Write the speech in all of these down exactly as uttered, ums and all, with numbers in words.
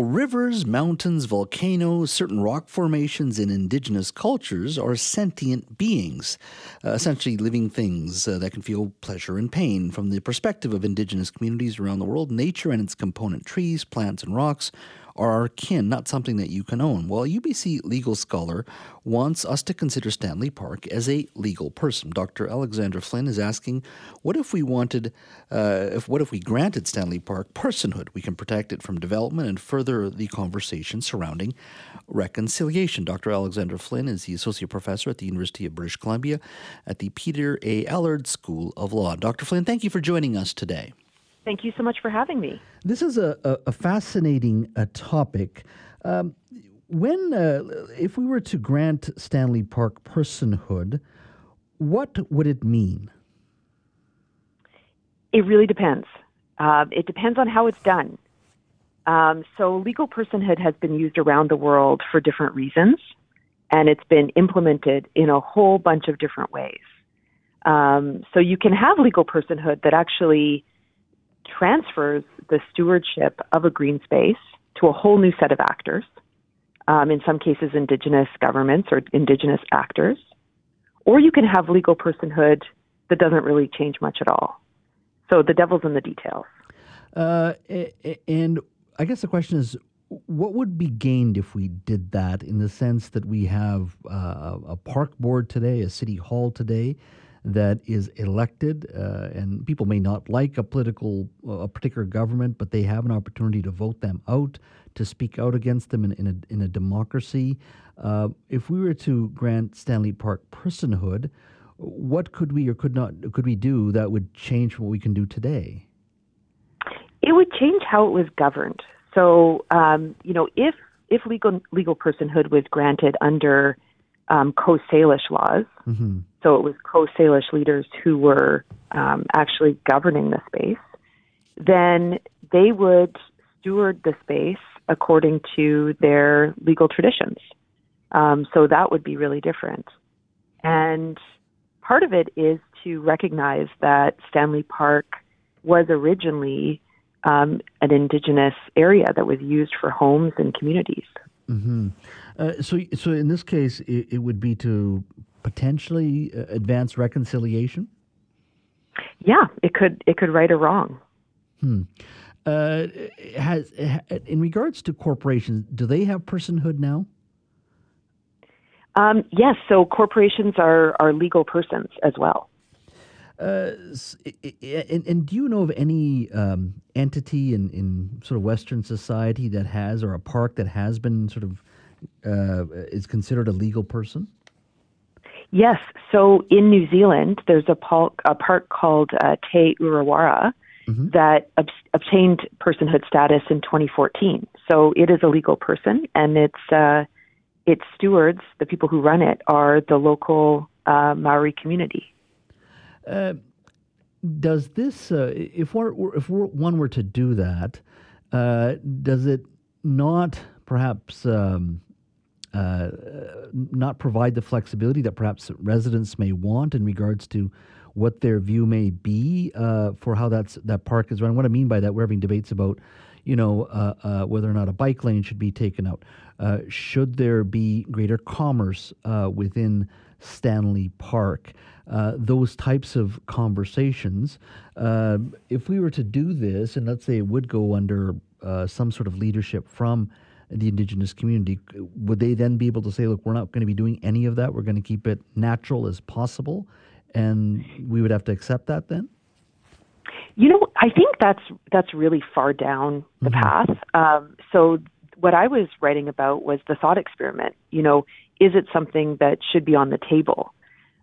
Rivers, mountains, volcanoes, certain rock formations in indigenous cultures are sentient beings, uh, essentially living things uh, that can feel pleasure and pain. From the perspective of indigenous communities around the world, nature and its component trees, plants, and rocks are our kin, not something that you can own. Well, a U B C legal scholar wants us to consider Stanley Park as a legal person. Doctor Alexander Flynn is asking, what if we wanted, uh, if what if we granted Stanley Park personhood? We can protect it from development and further the conversation surrounding reconciliation. Doctor Alexander Flynn is the associate professor at the University of British Columbia at the Peter A. Allard School of Law. Doctor Flynn, thank you for joining us today. Thank you so much for having me. This is a, a, a fascinating uh, topic. Um, when, uh, if we were to grant Stanley Park personhood, what would it mean? It really depends. Uh, it depends on how it's done. Um, so legal personhood has been used around the world for different reasons, and it's been implemented in a whole bunch of different ways. Um, so you can have legal personhood that actually transfers the stewardship of a green space to a whole new set of actors, um, in some cases indigenous governments or indigenous actors, or you can have legal personhood that doesn't really change much at all. So the devil's in the details. Uh, and I guess the question is, what would be gained if we did that, in the sense that we have uh, a park board today, a city hall today, that is elected, uh, and people may not like a political, uh, a particular government, but they have an opportunity to vote them out, to speak out against them in, in, a, in a democracy. Uh, if we were to grant Stanley Park personhood, what could we or could not could we do that would change what we can do today? It would change how it was governed. So, um, you know, if if legal legal personhood was granted under Um, Coast Salish laws. Mm-hmm. So it was Coast Salish leaders who were um, actually governing the space. Then they would steward the space according to their legal traditions. Um, so that would be really different. And part of it is to recognize that Stanley Park was originally um, an indigenous area that was used for homes and communities. Mm-hmm. Uh, so, so in this case, it, it would be to potentially uh, advance reconciliation. Yeah, it could it could right a wrong. Hmm. Uh, has in regards to corporations, do they have personhood now? Um, yes. So corporations are are legal persons as well. Uh, and, and do you know of any um, entity in, in sort of Western society that has, or a park that has been sort of, uh, is considered a legal person? Yes. So in New Zealand, there's a park, a park called uh, Te Urawara, mm-hmm. that ob- obtained personhood status in twenty fourteen. So it is a legal person, and it's uh, its stewards, the people who run it, are the local uh, Maori community. Uh, does this, uh, if we're, if we're, one were to do that, uh, does it not perhaps um, uh, not provide the flexibility that perhaps residents may want in regards to what their view may be uh, for how that's, that park is run? What I mean by that, we're having debates about, you know, uh, uh, whether or not a bike lane should be taken out. Uh, should there be greater commerce uh, within Stanley Park? Uh, those types of conversations. Uh, if we were to do this, and let's say it would go under uh, some sort of leadership from the indigenous community, would they then be able to say, look, we're not going to be doing any of that. We're going to keep it natural as possible, and we would have to accept that then? You know, I think that's that's really far down the mm-hmm. path. Um, so what I was writing about was the thought experiment. You know, is it something that should be on the table?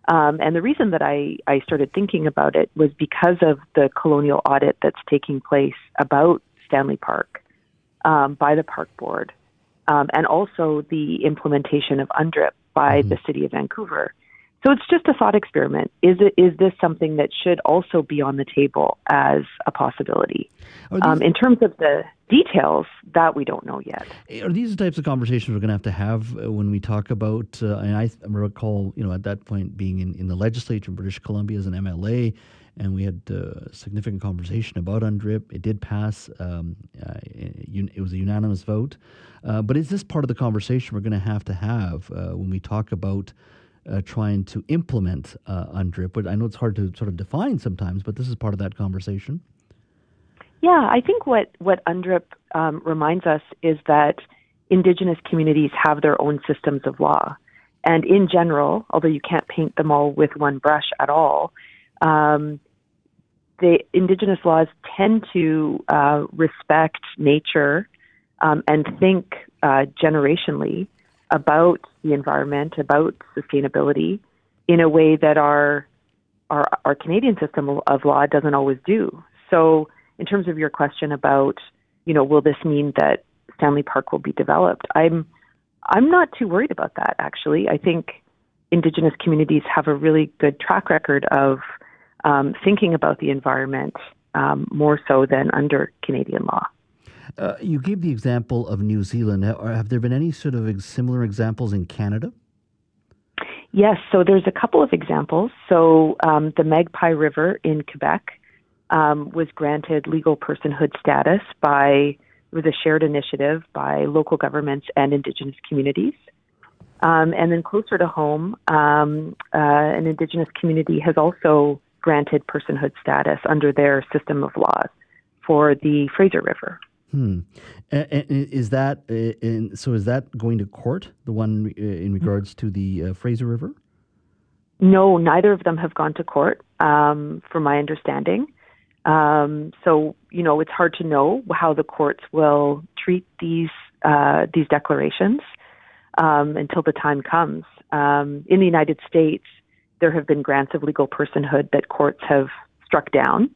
Um, and the reason that I, I started thinking about it was because of the colonial audit that's taking place about Stanley Park um, by the Park Board, um, and also the implementation of UNDRIP by mm-hmm. the City of Vancouver. So it's just a thought experiment. Is it is this something that should also be on the table as a possibility? These, um, in terms of the details, that we don't know yet. Are these the types of conversations we're going to have to have when we talk about, uh, and I recall, you know, at that point being in, in the legislature in British Columbia as an M L A, and we had a significant conversation about UNDRIP. It did pass. Um, uh, it was a unanimous vote. Uh, but is this part of the conversation we're going to have to have uh, when we talk about uh, trying to implement uh, UNDRIP? But I know it's hard to sort of define sometimes, but this is part of that conversation. Yeah, I think what, what UNDRIP um, reminds us is that Indigenous communities have their own systems of law. And in general, although you can't paint them all with one brush at all, um, the Indigenous laws tend to uh, respect nature um, and think uh, generationally about the environment, about sustainability, in a way that our, our our Canadian system of law doesn't always do. So, in terms of your question about, you know, will this mean that Stanley Park will be developed? I'm I'm not too worried about that, actually. I think Indigenous communities have a really good track record of um, thinking about the environment um, more so than under Canadian law. Uh, you gave the example of New Zealand. Have there been any sort of similar examples in Canada? Yes, so there's a couple of examples. So um, the Magpie River in Quebec um, was granted legal personhood status by... It was a shared initiative by local governments and Indigenous communities. Um, and then closer to home, um, uh, an Indigenous community has also granted personhood status under their system of laws for the Fraser River. Hmm. And, and is that and so is that going to court, the one in regards to the uh, Fraser River? No, neither of them have gone to court, um, from my understanding. Um, so, you know, it's hard to know how the courts will treat these uh, these declarations um, until the time comes. Um, in the United States, there have been grants of legal personhood that courts have struck down.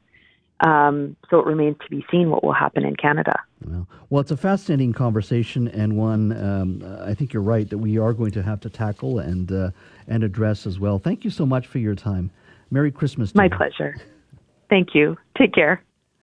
Um, so it remains to be seen what will happen in Canada. Well, well it's a fascinating conversation, and one um, I think you're right that we are going to have to tackle and uh, and address as well. Thank you so much for your time. Merry Christmas to you. My pleasure. Thank you. Take care.